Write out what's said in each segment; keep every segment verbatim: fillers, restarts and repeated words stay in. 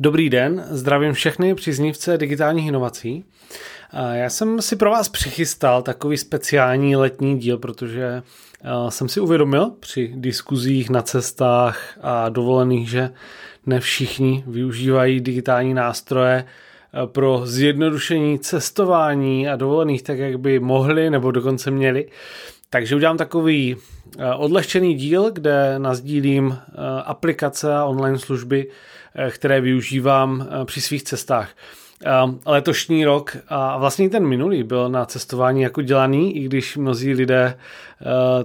Dobrý den, zdravím všechny příznivce digitálních inovací. Já jsem si pro vás přichystal takový speciální letní díl, protože jsem si uvědomil při diskuzích na cestách a dovolených, že ne všichni využívají digitální nástroje pro zjednodušení cestování a dovolených tak, jak by mohli nebo dokonce měli. Takže udělám takový odlehčený díl, kde nasdílím aplikace a online služby, které využívám při svých cestách. Letošní rok a vlastně ten minulý byl na cestování jako dělaný, i když mnozí lidé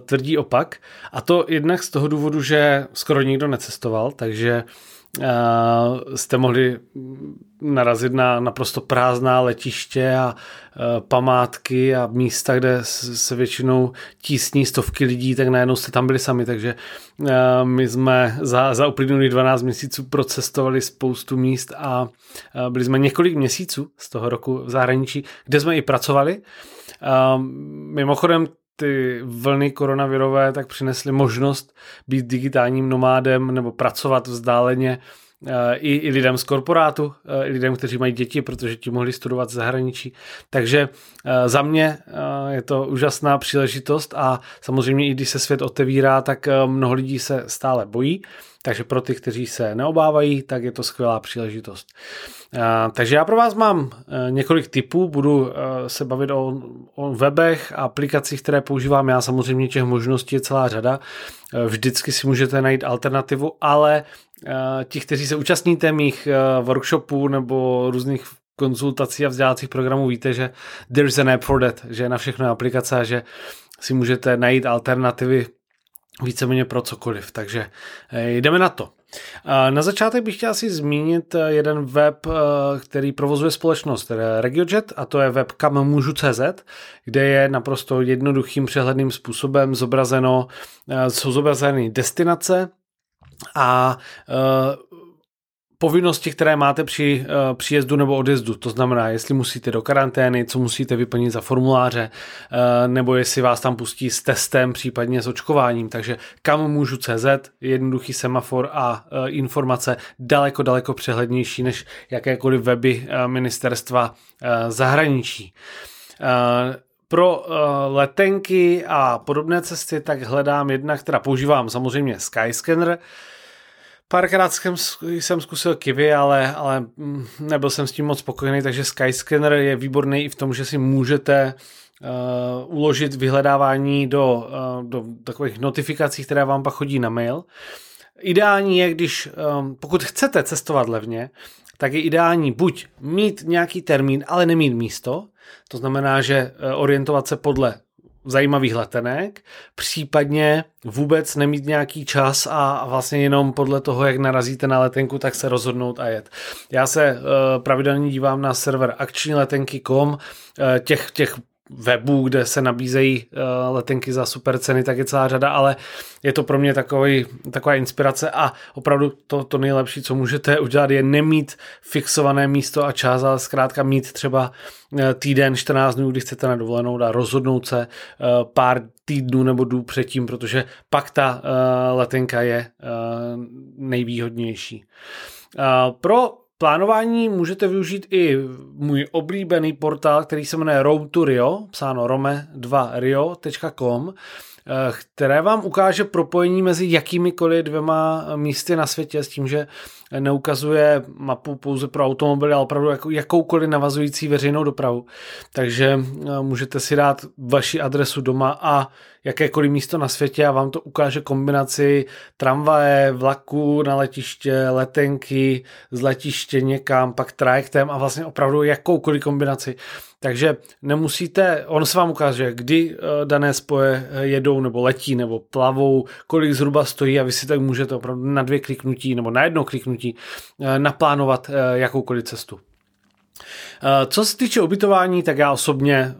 tvrdí opak. A to jednak z toho důvodu, že skoro nikdo necestoval, takže jste mohli narazit na naprosto prázdná letiště a památky a místa, kde se většinou tísní stovky lidí, tak najednou jste tam byli sami, takže my jsme za, za uplynulých dvanáct měsíců procestovali spoustu míst a byli jsme několik měsíců z toho roku v zahraničí, kde jsme i pracovali. Mimochodem ty vlny koronavirové tak přinesly možnost být digitálním nomádem nebo pracovat vzdáleně i, i lidem z korporátu, i lidem, kteří mají děti, protože ti mohli studovat v zahraničí. Takže za mě je to úžasná příležitost a samozřejmě i když se svět otevírá, tak mnoho lidí se stále bojí. Takže pro ty, kteří se neobávají, tak je to skvělá příležitost. Takže já pro vás mám několik tipů, budu se bavit o, o webech a aplikacích, které používám já, samozřejmě těch možností je celá řada, vždycky si můžete najít alternativu, ale ti, kteří se účastníte mých workshopů nebo různých konzultací a vzdělávacích programů, víte, že there's an app for that, že je na všechno aplikace a že si můžete najít alternativy víceméně pro cokoliv, takže jdeme na to. Na začátek bych chtěl si zmínit jeden web, který provozuje společnost RegioJet, a to je web kam můžu tečka cé zet, kde je naprosto jednoduchým přehledným způsobem zobrazeno, jsou zobrazeny destinace a povinnosti, které máte při uh, příjezdu nebo odjezdu, to znamená, jestli musíte do karantény, co musíte vyplnit za formuláře, uh, nebo jestli vás tam pustí s testem, případně s očkováním. Takže kam můžu tečka cé zet, jednoduchý semafor a uh, informace daleko, daleko přehlednější než jakékoliv weby uh, ministerstva uh, zahraničí. Uh, Pro letenky a podobné cesty tak hledám jednak, teda používám samozřejmě Skyscanner. Párkrát jsem zkusil Kiwi, ale, ale nebyl jsem s tím moc spokojený, takže Skyscanner je výborný i v tom, že si můžete uh, uložit vyhledávání do, uh, do takových notifikací, které vám pak chodí na mail. Ideální je, když um, pokud chcete cestovat levně, tak je ideální buď mít nějaký termín, ale nemít místo, to znamená, že orientovat se podle zajímavých letenek, případně vůbec nemít nějaký čas a vlastně jenom podle toho, jak narazíte na letenku, tak se rozhodnout a jet. Já se pravidelně dívám na server akční letenky tečka com, těch, těch webů, kde se nabízejí letenky za super ceny, tak je celá řada, ale je to pro mě takový, taková inspirace a opravdu to, to nejlepší, co můžete udělat, je nemít fixované místo a čas, ale zkrátka mít třeba týden, čtrnáct dnů, kdy chcete na dovolenou a rozhodnout se pár týdnů nebo dů předtím, protože pak ta letenka je nejvýhodnější. Pro plánování můžete využít i můj oblíbený portál, který se jmenuje Rome to Rio, psáno Rome dva Rio tečka com, které vám ukáže propojení mezi jakýmikoliv dvěma místy na světě s tím, že neukazuje mapu pouze pro automobily, ale opravdu jako jakoukoliv navazující veřejnou dopravu. Takže můžete si dát vaši adresu doma a jakékoliv místo na světě a vám to ukáže kombinaci tramvaje, vlaku na letiště, letenky z letiště někam, pak trajektem a vlastně opravdu jakoukoliv kombinaci. Takže nemusíte, on se vám ukáže, kdy dané spoje jedou nebo letí nebo plavou, kolik zhruba stojí a vy si tak můžete opravdu na dvě kliknutí nebo na jedno kliknutí naplánovat jakoukoliv cestu. Co se týče ubytování, tak já osobně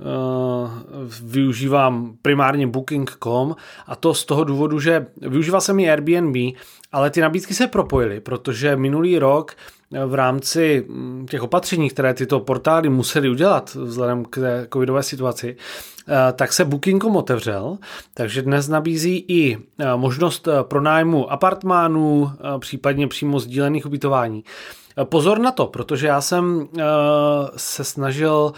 využívám primárně Booking tečka com a to z toho důvodu, že využíval jsem i Airbnb, ale ty nabídky se propojily, protože minulý rok v rámci těch opatření, které tyto portály museli udělat vzhledem k té covidové situaci, tak se Booking tečka com otevřel, takže dnes nabízí i možnost pronájmu apartmánů, případně přímo sdílených ubytování. Pozor na to, protože já jsem uh, se snažil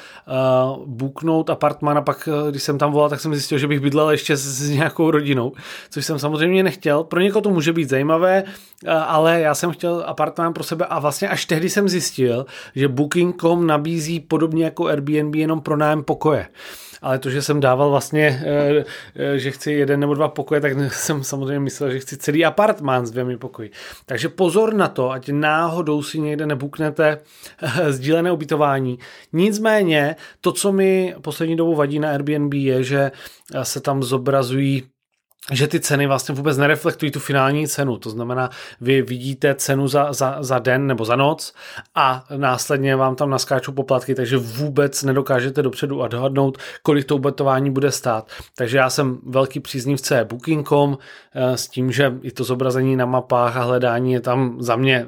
uh, booknout apartman a pak, když jsem tam volal, tak jsem zjistil, že bych bydlel ještě s, s nějakou rodinou, což jsem samozřejmě nechtěl. Pro někoho to může být zajímavé, uh, ale já jsem chtěl apartman pro sebe a vlastně až tehdy jsem zjistil, že Booking tečka com nabízí podobně jako Airbnb jenom pronájem pokoje. Ale to, že jsem dával vlastně, že chci jeden nebo dva pokoje, tak jsem samozřejmě myslel, že chci celý apartmán s dvěmi pokoji. Takže pozor na to, ať náhodou si někde nebuknete sdílené ubytování. Nicméně to, co mi poslední dobou vadí na Airbnb, je, že se tam zobrazují, že ty ceny vlastně vůbec nereflektují tu finální cenu. To znamená, vy vidíte cenu za, za, za den nebo za noc a následně vám tam naskáčou poplatky, takže vůbec nedokážete dopředu odhadnout, kolik to ubytování bude stát. Takže já jsem velký příznivce Booking tečka com s tím, že i to zobrazení na mapách a hledání je tam za mě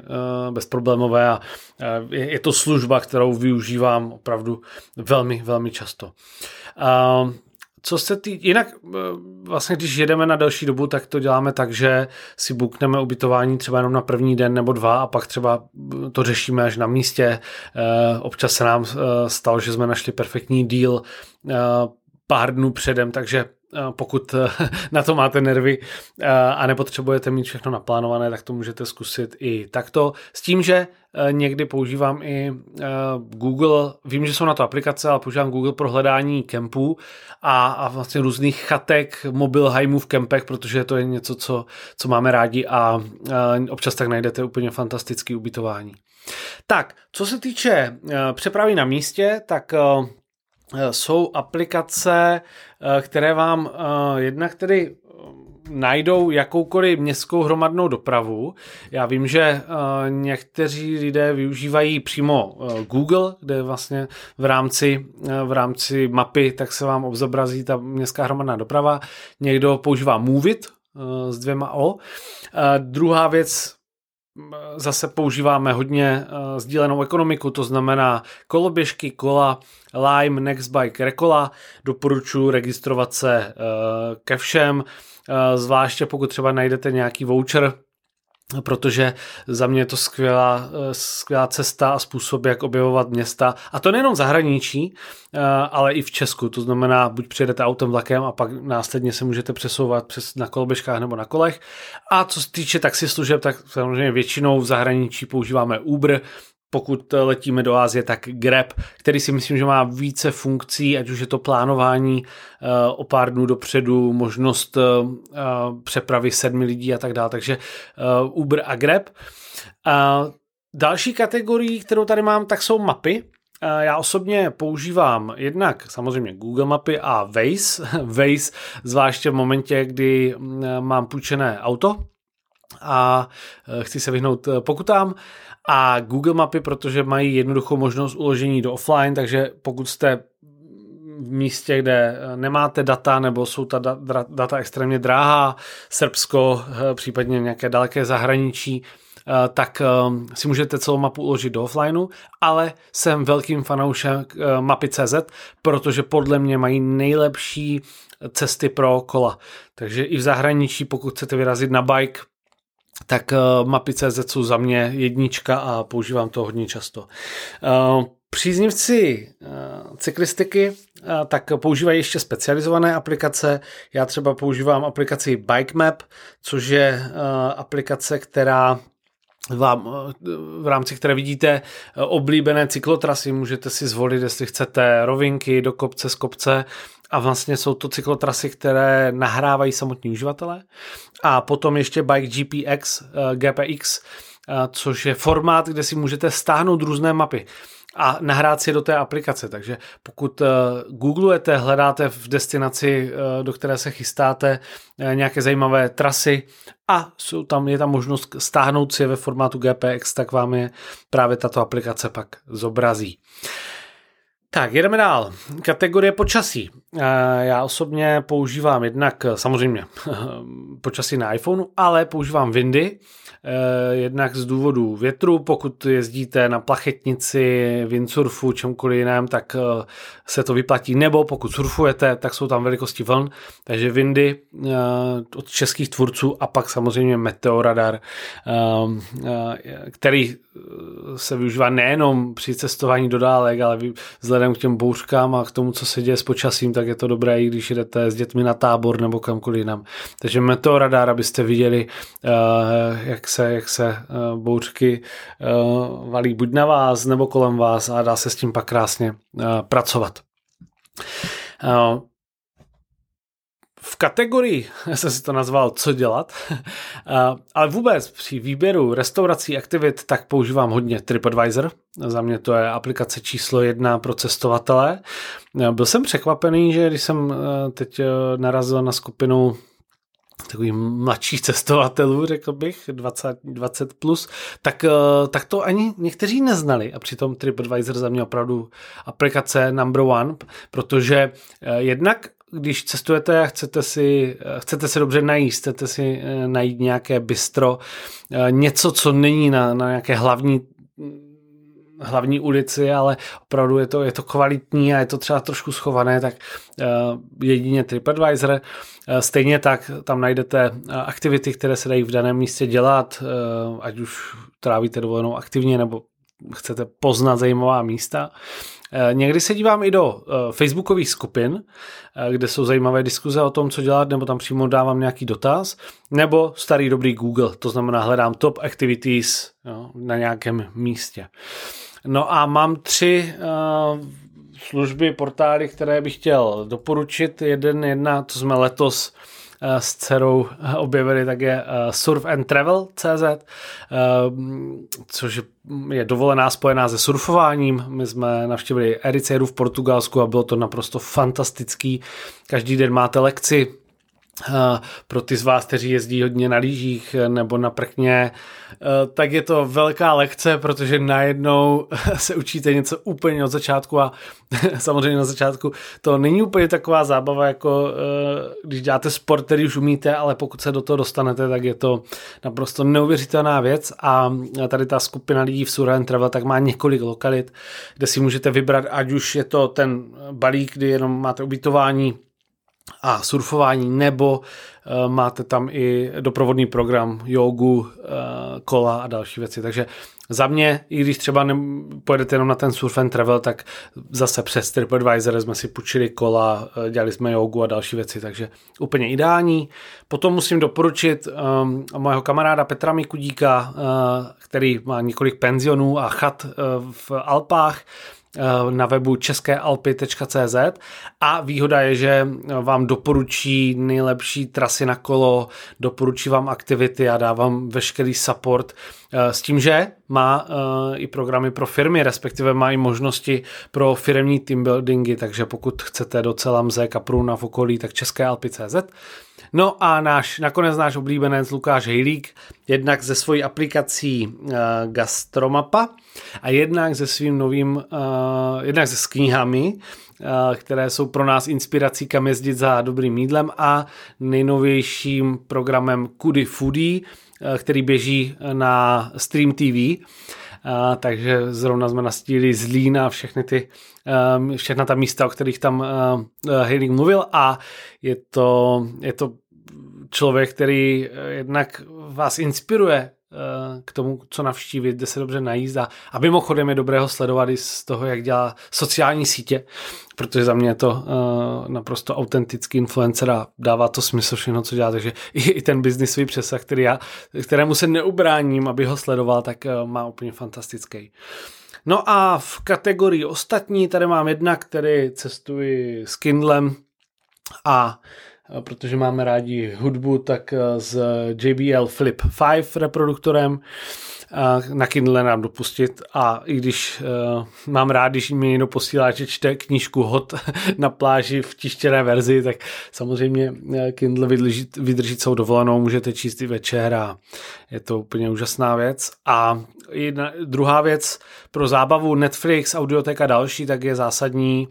bezproblémové a je to služba, kterou využívám opravdu velmi, velmi často. Co se tý... Jinak vlastně, když jedeme na delší dobu, tak to děláme tak, že si bookneme ubytování třeba jenom na první den nebo dva a pak třeba to řešíme až na místě. Občas se nám stalo, že jsme našli perfektní deal pár dnů předem, takže pokud na to máte nervy a nepotřebujete mít všechno naplánované, tak to můžete zkusit i takto. S tím, že někdy používám i Google, vím, že jsou na to aplikace, ale používám Google pro hledání kempů a, a vlastně různých chatek, mobilhajmů v kempech, protože to je něco, co, co máme rádi a občas tak najdete úplně fantastické ubytování. Tak, co se týče přepravy na místě, tak jsou aplikace, které vám jednak tedy najdou jakoukoliv městskou hromadnou dopravu. Já vím, že někteří lidé využívají přímo Google, kde vlastně v rámci, v rámci mapy tak se vám obzobrazí ta městská hromadná doprava. Někdo používá Moovit s dvěma O. Druhá věc, zase používáme hodně uh, sdílenou ekonomiku, to znamená koloběžky, kola, Lime, Nextbike, Rekola. Doporučuji registrovat se uh, ke všem, uh, zvláště pokud třeba najdete nějaký voucher, protože za mě je to skvělá, skvělá cesta a způsob, jak objevovat města. A to nejenom v zahraničí, ale i v Česku. To znamená, buď přijedete autem, vlakem a pak následně se můžete přesouvat přes na koloběžkách nebo na kolech. A co se týče taxislužeb, tak samozřejmě většinou v zahraničí používáme Uber. Pokud letíme do Asie, tak Grab, který si myslím, že má více funkcí, ať už je to plánování o pár dnů dopředu, možnost přepravy sedmi lidí a tak dále. Takže Uber a Grab. Další kategorii, kterou tady mám, tak jsou mapy. Já osobně používám jednak samozřejmě Google mapy a Waze. Waze zvláště v momentě, kdy mám půjčené auto a chci se vyhnout pokutám. A Google mapy, protože mají jednoduchou možnost uložení do offline, takže pokud jste v místě, kde nemáte data, nebo jsou ta data extrémně dráhá, Srbsko, případně nějaké daleké zahraničí, tak si můžete celou mapu uložit do offlineu, ale jsem velkým fanoušem mapy tečka cé zet, protože podle mě mají nejlepší cesty pro kola. Takže i v zahraničí, pokud chcete vyrazit na bike, tak mapy tečka cé zet jsou za mě jednička a používám to hodně často. Příznivci cyklistiky tak používají ještě specializované aplikace. Já třeba používám aplikaci Bike Map, což je aplikace, která vám, v rámci které vidíte oblíbené cyklotrasy. Můžete si zvolit, jestli chcete rovinky, do kopce, z kopce. A vlastně jsou to cyklotrasy, které nahrávají samotní uživatelé. A potom ještě Bike G P X, což je formát, kde si můžete stáhnout různé mapy a nahrát si do té aplikace. Takže pokud googlujete, hledáte v destinaci, do které se chystáte, nějaké zajímavé trasy a jsou tam, je tam možnost stáhnout si je ve formátu G P X, tak vám je právě tato aplikace pak zobrazí. Tak, jedeme dál. Kategorie počasí. Já osobně používám jednak samozřejmě počasí na iPhoneu, ale používám Windy, jednak z důvodu větru. Pokud jezdíte na plachetnici, windsurfu, čemkoliv jiném, tak se to vyplatí. Nebo pokud surfujete, tak jsou tam velikosti vln. Takže Windy od českých tvůrců a pak samozřejmě Meteoradar, který se využívá nejenom při cestování do dálek, ale vzhledem k těm bouřkám a k tomu, co se děje s počasím, tak je to dobré, i když jdete s dětmi na tábor nebo kamkoliv jinam. Takže Meteoradar, abyste viděli, jak se, jak se bouřky valí buď na vás nebo kolem vás, a dá se s tím pak krásně pracovat. V kategorii, já jsem si to nazval, co dělat, ale vůbec při výběru restaurací, aktivit, tak používám hodně TripAdvisor. Za mě to je aplikace číslo jedna pro cestovatele. Byl jsem překvapený, že když jsem teď narazil na skupinu takových mladších cestovatelů, řekl bych, dvacet plus, tak, tak to ani někteří neznali, a přitom TripAdvisor za mě opravdu aplikace number one, protože jednak když cestujete a chcete, si, chcete se dobře najíst, chcete si najít nějaké bistro, něco, co není na, na nějaké hlavní, hlavní ulici, ale opravdu je to, je to kvalitní a je to třeba trošku schované, tak jedině TripAdvisor. Stejně tak tam najdete aktivity, které se dají v daném místě dělat, ať už trávíte dovolenou aktivně, nebo chcete poznat zajímavá místa. Někdy se dívám i do facebookových skupin, kde jsou zajímavé diskuze o tom, co dělat, nebo tam přímo dávám nějaký dotaz, nebo starý dobrý Google, to znamená hledám top activities, jo, na nějakém místě. No a mám tři uh, služby, portály, které bych chtěl doporučit. Jeden, jedna, co jsme letos uh, s dcerou objevili, tak je uh, surf and travel tečka cé zet, uh, což je je dovolená spojená se surfováním. My jsme navštívili Ericeiru v Portugalsku a bylo to naprosto fantastický. Každý den máte lekci. Pro ty z vás, kteří jezdí hodně na lyžích nebo na prkně, tak je to velká lekce, protože najednou se učíte něco úplně od začátku a samozřejmě na začátku to není úplně taková zábava, jako když děláte sport, který už umíte, ale pokud se do toho dostanete, tak je to naprosto neuvěřitelná věc. A tady ta skupina lidí v Surf and Travel tak má několik lokalit, kde si můžete vybrat, ať už je to ten balík, kdy jenom máte ubytování a surfování, nebo uh, máte tam i doprovodný program, jogu, uh, kola a další věci. Takže za mě, i když třeba ne, pojedete jenom na ten surf and travel, tak zase přes TripAdvisor jsme si půjčili kola, uh, dělali jsme jogu a další věci, takže úplně ideální. Potom musím doporučit um, mého kamaráda Petra Mikudíka, uh, který má několik penzionů a chat uh, v Alpách, na webu české alpy tečka cé zet, a výhoda je, že vám doporučí nejlepší trasy na kolo, doporučí vám aktivity a dávám veškerý support, s tím, že má i programy pro firmy, respektive má i možnosti pro firemní teambuildingy, takže pokud chcete do Celamze, Kapruna v okolí, tak české alpy tečka cé zet. No a náš, nakonec náš oblíbenec Lukáš Hejlík, jednak ze svojí aplikací uh, Gastromapa a jednak se svým novým, uh, jednak se knihami, uh, které jsou pro nás inspirací, kam jezdit za dobrým jídlem, a nejnovějším programem Kudy Foodie, uh, který běží na Stream té vé. Uh, takže zrovna jsme nastíli Zlína, všechny ty, um, všechna ta místa, o kterých tam uh, Hejlík mluvil, a je to, je to člověk, který jednak vás inspiruje uh, k tomu, co navštívit, kde se dobře najíst, a, a mimochodem je dobré ho sledovat i z toho, jak dělá sociální sítě, protože za mě je to uh, naprosto autentický influencer a dává to smysl všechno, co dělá, takže i, i ten biznisový přesah, který já, kterému se neubráním, aby ho sledoval, tak uh, má úplně fantastický. No a v kategorii ostatní tady mám jedna, který cestuji s Kindlem a protože máme rádi hudbu, tak s J B L Flip pět reproduktorem na Kindle nám dopustit, a i když uh, mám rád, když mi někdo posílá, že čte knížku hot na pláži v tištěné verzi, tak samozřejmě Kindle vydrží, vydrží celou dovolenou, můžete číst i večer a je to úplně úžasná věc. A jedna, druhá věc pro zábavu, Netflix, audioteka a další, tak je zásadní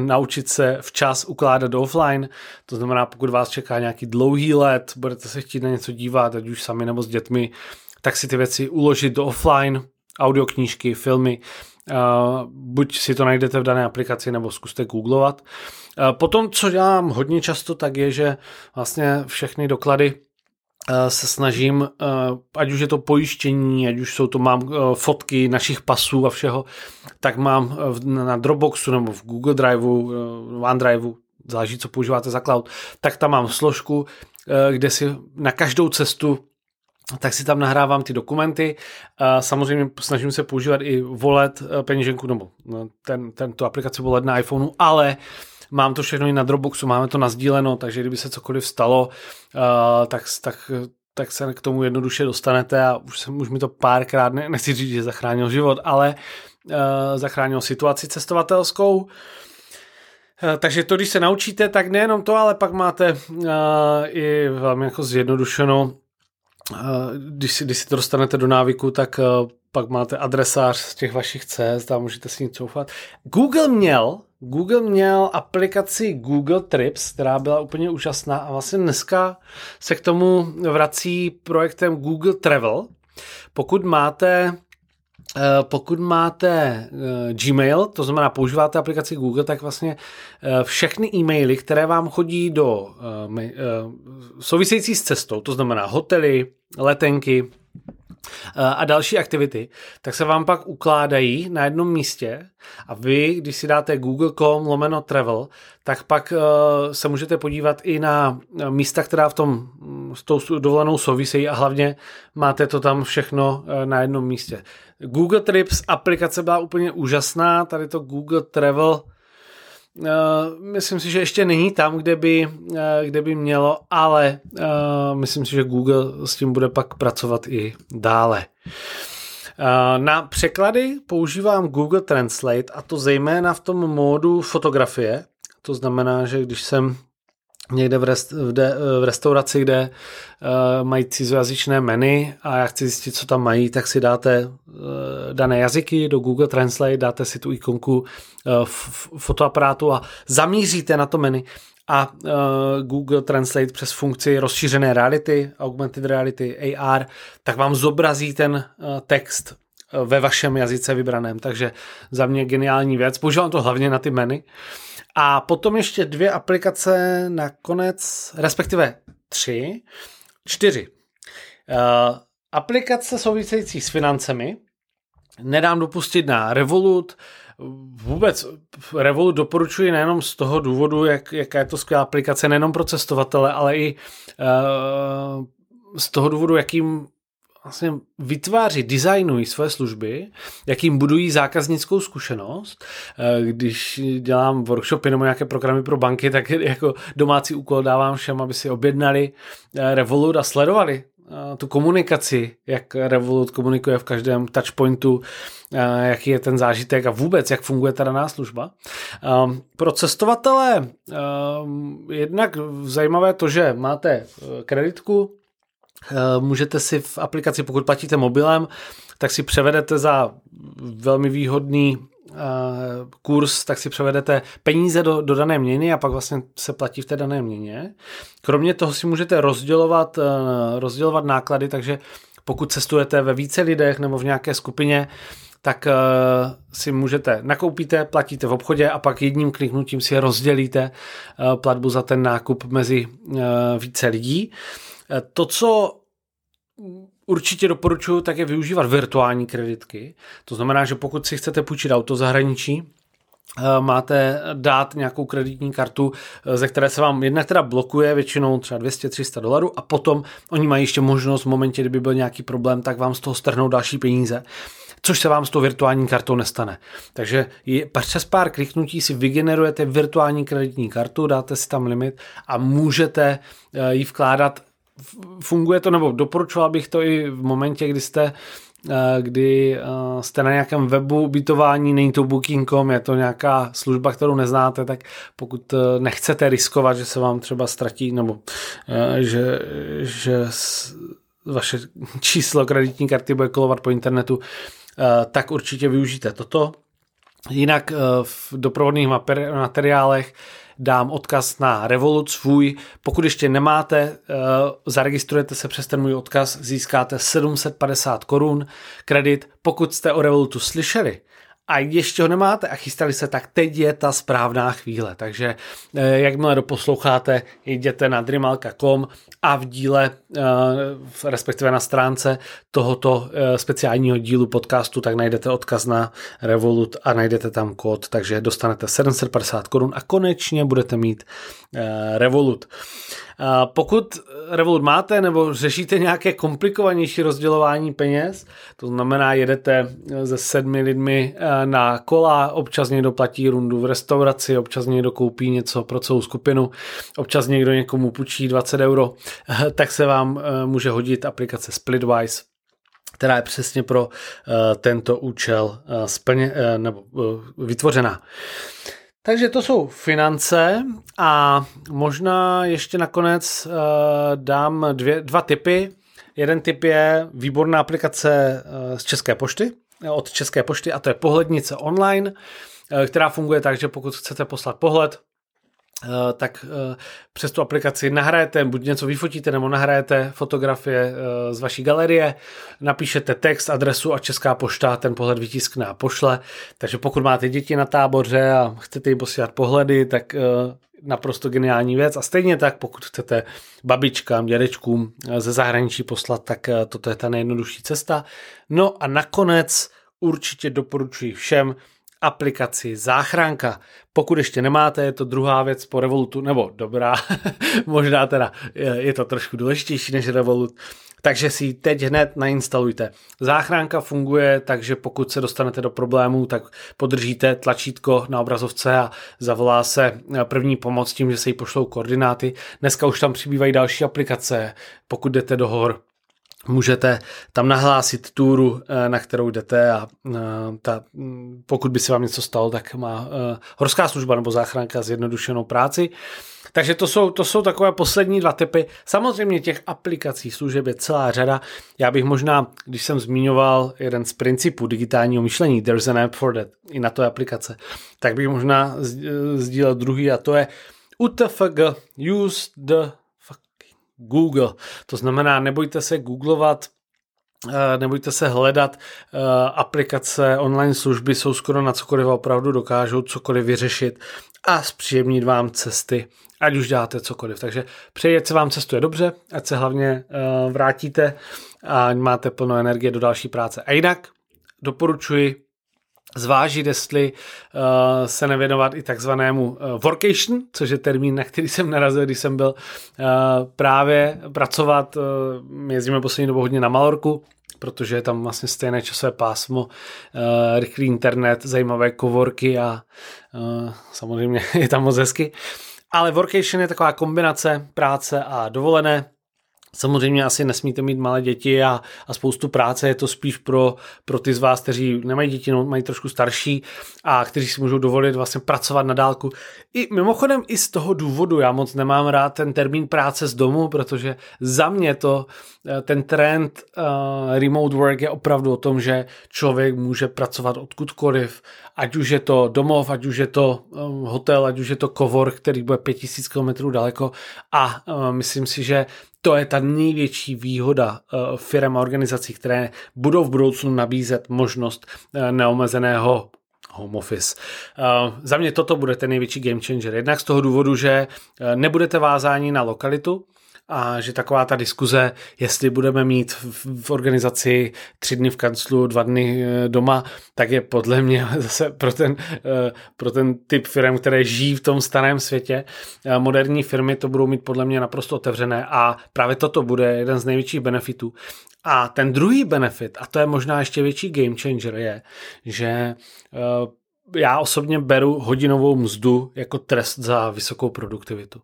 naučit se včas ukládat do offline, to znamená, pokud vás čeká nějaký dlouhý let, budete se chtít na něco dívat, ať už sami nebo s dětmi, tak si ty věci uložit do offline, audioknížky, filmy, buď si to najdete v dané aplikaci, nebo zkuste googlovat. Potom, co dělám hodně často, tak je, že vlastně všechny doklady se snažím, ať už je to pojištění, ať už jsou to, mám fotky našich pasů a všeho, tak mám na Dropboxu nebo v Google Driveu, v OneDriveu, záleží, co používáte za cloud, tak tam mám složku, kde si na každou cestu tak si tam nahrávám ty dokumenty. Samozřejmě snažím se používat i Wallet, peněženku, nebo ten, ten, tu aplikaci Wallet na iPhoneu, ale mám to všechno i na Dropboxu, máme to nasdíleno, takže kdyby se cokoliv stalo, tak, tak, tak se k tomu jednoduše dostanete, a už, jsem, už mi to párkrát, ne, nechci říct, že zachránil život, ale zachránil situaci cestovatelskou. Takže to, když se naučíte, tak nejenom to, ale pak máte i velmi jako zjednodušenou. Když si, když si to dostanete do návyku, tak pak máte adresář z těch vašich cest a můžete si nic coufat. Google měl, Google měl aplikaci Google Trips, která byla úplně úžasná, a vlastně dneska se k tomu vrací projektem Google Travel. Pokud máte, pokud máte Gmail, to znamená používáte aplikaci Google, tak vlastně všechny e-maily, které vám chodí do související s cestou, to znamená hotely, letenky a další aktivity, tak se vám pak ukládají na jednom místě, a vy, když si dáte google tečka com lomeno travel, tak pak se můžete podívat i na místa, která v tom s tou dovolenou souvisejí, a hlavně máte to tam všechno na jednom místě. Google Trips aplikace byla úplně úžasná, tady to Google Travel myslím si, že ještě není tam, kde by, kde by mělo, ale myslím si, že Google s tím bude pak pracovat i dále. Na překlady používám Google Translate, a to zejména v tom módu fotografie. To znamená, že když jsem někde v, rest, v, de, v restauraci, kde uh, mají cizojazyčné menu a já chci zjistit, co tam mají, tak si dáte uh, dané jazyky do Google Translate, dáte si tu ikonku uh, f- fotoaparátu a zamíříte na to menu, a uh, Google Translate přes funkci rozšířené reality, augmented reality, A R, tak vám zobrazí ten uh, text uh, ve vašem jazyce vybraném. Takže za mě geniální věc. Používám to hlavně na ty menu. A potom ještě dvě aplikace nakonec, respektive tři, čtyři. Uh, aplikace související s financemi nedám dopustit na Revolut. Vůbec Revolut doporučuji nejenom z toho důvodu, jak, jaká je to skvělá aplikace, nejenom pro cestovatele, ale i uh, z toho důvodu, jakým vlastně vytváří, designují svoje služby, jakým budují zákaznickou zkušenost. Když dělám workshopy nebo nějaké programy pro banky, tak jako domácí úkol dávám všem, aby si objednali Revolut a sledovali tu komunikaci, jak Revolut komunikuje v každém touchpointu, jaký je ten zážitek a vůbec, jak funguje ta daná služba. Pro cestovatele jednak zajímavé to, že máte kreditku, můžete si v aplikaci, pokud platíte mobilem, tak si převedete za velmi výhodný uh, kurz, tak si převedete peníze do, do dané měny a pak vlastně se platí v té dané měně. Kromě toho si můžete rozdělovat, uh, rozdělovat náklady, takže pokud cestujete ve více lidech nebo v nějaké skupině, tak uh, si můžete, nakoupíte, platíte v obchodě a pak jedním kliknutím si rozdělíte uh, platbu za ten nákup mezi uh, více lidí. To, co určitě doporučuji, tak je využívat virtuální kreditky. To znamená, že pokud si chcete půjčit auto v zahraničí, máte dát nějakou kreditní kartu, ze které se vám jednak teda blokuje většinou třeba dvě stě až tři sta dolarů a potom oni mají ještě možnost v momentě, kdyby byl nějaký problém, tak vám z toho strhnou další peníze, což se vám s tou virtuální kartou nestane. Takže přes pár kliknutí si vygenerujete virtuální kreditní kartu, dáte si tam limit a můžete ji vkládat. Funguje to, nebo doporučoval bych to i v momentě, kdy jste kdy jste na nějakém webu ubytování, není to Booking tečka com, je to nějaká služba, kterou neznáte, tak pokud nechcete riskovat, že se vám třeba ztratí, nebo že, že vaše číslo kreditní karty bude kolovat po internetu, tak určitě využijte toto. Jinak v doprovodných materiálech dám odkaz na Revolut svůj. Pokud ještě nemáte, zaregistrujete se přes ten můj odkaz, získáte sedm set padesát korun kredit. Pokud jste o Revolutu slyšeli a ještě ho nemáte a chystali se, tak teď je ta správná chvíle. Takže jakmile doposloucháte, jděte na drimalka tečka com a v díle, respektive na stránce tohoto speciálního dílu podcastu, tak najdete odkaz na Revolut a najdete tam kód, takže dostanete sedm set padesát korun a konečně budete mít Revolut. Pokud Revolut máte nebo řešíte nějaké komplikovanější rozdělování peněz, to znamená, jedete se sedmi lidmi na kola, občas někdo platí rundu v restauraci, občas někdo koupí něco pro celou skupinu, občas někdo někomu půjčí dvacet euro, tak se vám může hodit aplikace Splitwise, která je přesně pro tento účel splně, nebo vytvořená. Takže to jsou finance a možná ještě nakonec dám dvě, dva tipy. Jeden tip je výborná aplikace z České pošty, od České pošty, a to je pohlednice online, která funguje tak, že pokud chcete poslat pohled, tak přes tu aplikaci nahrajete, buď něco vyfotíte, nebo nahrajete fotografie z vaší galerie, napíšete text, adresu a Česká pošta ten pohled vytiskne a pošle. Takže pokud máte děti na táboře a chcete jim posílat pohledy, tak naprosto geniální věc. A stejně tak, pokud chcete babičkám, dědečkům ze zahraničí poslat, tak toto je ta nejjednodušší cesta. No a nakonec určitě doporučuji všem aplikaci Záchránka. Pokud ještě nemáte, je to druhá věc po Revolutu, nebo dobrá, možná teda je to trošku důležitější než Revolut, takže si ji teď hned nainstalujte. Záchranka funguje, takže pokud se dostanete do problémů, tak podržíte tlačítko na obrazovce a zavolá se první pomoc tím, že se jí pošlou koordináty. Dneska už tam přibývají další aplikace, pokud jdete do hor, můžete tam nahlásit túru, na kterou jdete, a ta, pokud by se vám něco stalo, tak má horská služba nebo Záchranka zjednodušenou práci. Takže to jsou, to jsou takové poslední dva tipy. Samozřejmě těch aplikací služeb je celá řada. Já bych možná, když jsem zmiňoval jeden z principů digitálního myšlení, there's an app for that, i na to je aplikace, tak bych možná sdílel druhý, a to je U T F G, use the Google. To znamená, nebojte se googlovat, nebojte se hledat, aplikace, online služby jsou skoro na cokoliv a opravdu dokážou cokoliv vyřešit a zpříjemnit vám cesty, ať už dáte cokoliv. Takže přeji, se vám cestuje dobře, ať se hlavně vrátíte a máte plno energie do další práce. A jinak doporučuji zvážit, jestli uh, se nevěnovat i takzvanému uh, workation, což je termín, na který jsem narazil, když jsem byl uh, právě pracovat. Uh, jezdíme poslední dobou hodně na Malorku, protože je tam vlastně stejné časové pásmo, uh, rychlý internet, zajímavé coworky a uh, samozřejmě je tam moc hezky. Ale workation je taková kombinace práce a dovolené. Samozřejmě asi nesmíte mít malé děti a, a spoustu práce, je to spíš pro, pro ty z vás, kteří nemají děti, no, mají trošku starší a kteří si můžou dovolit vlastně pracovat na dálku. I mimochodem i z toho důvodu já moc nemám rád ten termín práce z domu, protože za mě to, ten trend uh, remote work je opravdu o tom, že člověk může pracovat odkudkoliv, ať už je to domov, ať už je to um, hotel, ať už je to cowork, který bude pět tisíc kilometrů daleko, a uh, myslím si, že to je ta největší výhoda firem a organizací, které budou v budoucnu nabízet možnost neomezeného home office. Za mě toto bude ten největší game changer. Jednak z toho důvodu, že nebudete vázáni na lokalitu, a že taková ta diskuze, jestli budeme mít v organizaci tři dny v kanclu, dva dny doma, tak je podle mě zase pro ten, pro ten typ firm, které žijí v tom starém světě. Moderní firmy to budou mít podle mě naprosto otevřené a právě toto bude jeden z největších benefitů. A ten druhý benefit, a to je možná ještě větší game changer, je, že já osobně beru hodinovou mzdu jako trest za vysokou produktivitu.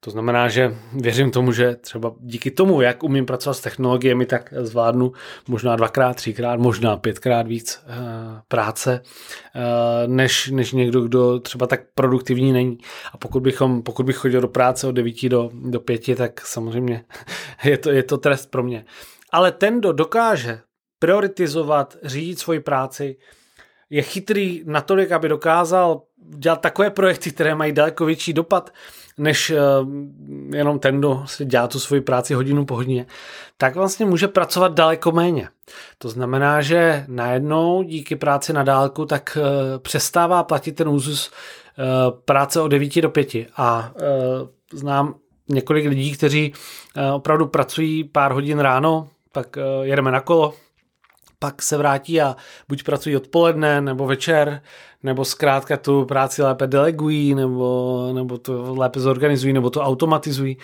To znamená, že věřím tomu, že třeba díky tomu, jak umím pracovat s technologiemi, tak zvládnu možná dvakrát, třikrát, možná pětkrát víc práce, než, než někdo, kdo třeba tak produktivní není. A pokud, bychom, pokud bych chodil do práce od devíti do, do pěti, tak samozřejmě je to, je to trest pro mě. Ale ten, kdo dokáže prioritizovat, řídit svoji práci, je chytrý natolik, aby dokázal dělat takové projekty, které mají daleko větší dopad, než jenom ten, kdo si dělá tu svoji práci hodinu po hodině, tak vlastně může pracovat daleko méně. To znamená, že najednou díky práci na dálku tak přestává platit ten úzus práce od devíti do pěti. A znám několik lidí, kteří opravdu pracují pár hodin ráno, pak jedeme na kolo, pak se vrátí a buď pracují odpoledne, nebo večer, nebo zkrátka tu práci lépe delegují, nebo, nebo to lépe zorganizují, nebo to automatizují.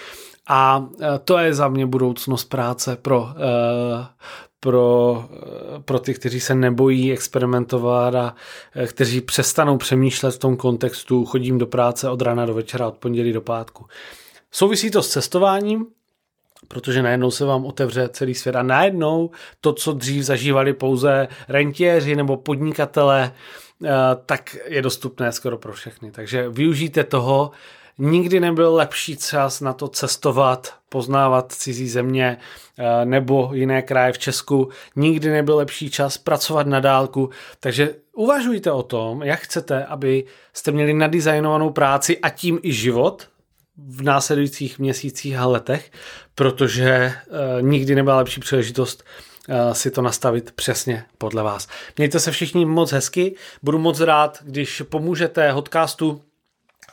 A to je za mě budoucnost práce pro, pro, pro ty, kteří se nebojí experimentovat a kteří přestanou přemýšlet v tom kontextu, chodím do práce od rána do večera, od pondělí do pátku. Souvisí to s cestováním, protože najednou se vám otevře celý svět a najednou to, co dřív zažívali pouze rentiéři nebo podnikatelé, tak je dostupné skoro pro všechny. Takže využijte toho. Nikdy nebyl lepší čas na to cestovat, poznávat cizí země nebo jiné kraje v Česku. Nikdy nebyl lepší čas pracovat na dálku. Takže uvažujte o tom, jak chcete, aby jste měli nadizajnovanou práci a tím i život v následujících měsících a letech, protože e, nikdy nebyla lepší příležitost e, si to nastavit přesně podle vás. Mějte se všichni moc hezky, budu moc rád, když pomůžete podcastu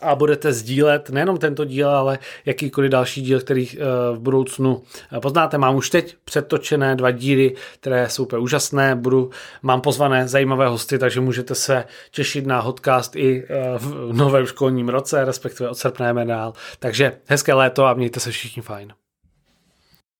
a budete sdílet nejenom tento díl, ale jakýkoliv další díl, který e, v budoucnu poznáte. Mám už teď předtočené dva díly, které jsou úplně úžasné. Budu, mám pozvané zajímavé hosty, takže můžete se těšit na podcast i e, v novém školním roce, respektive od srpna dál. Takže hezké léto a mějte se všichni fajn.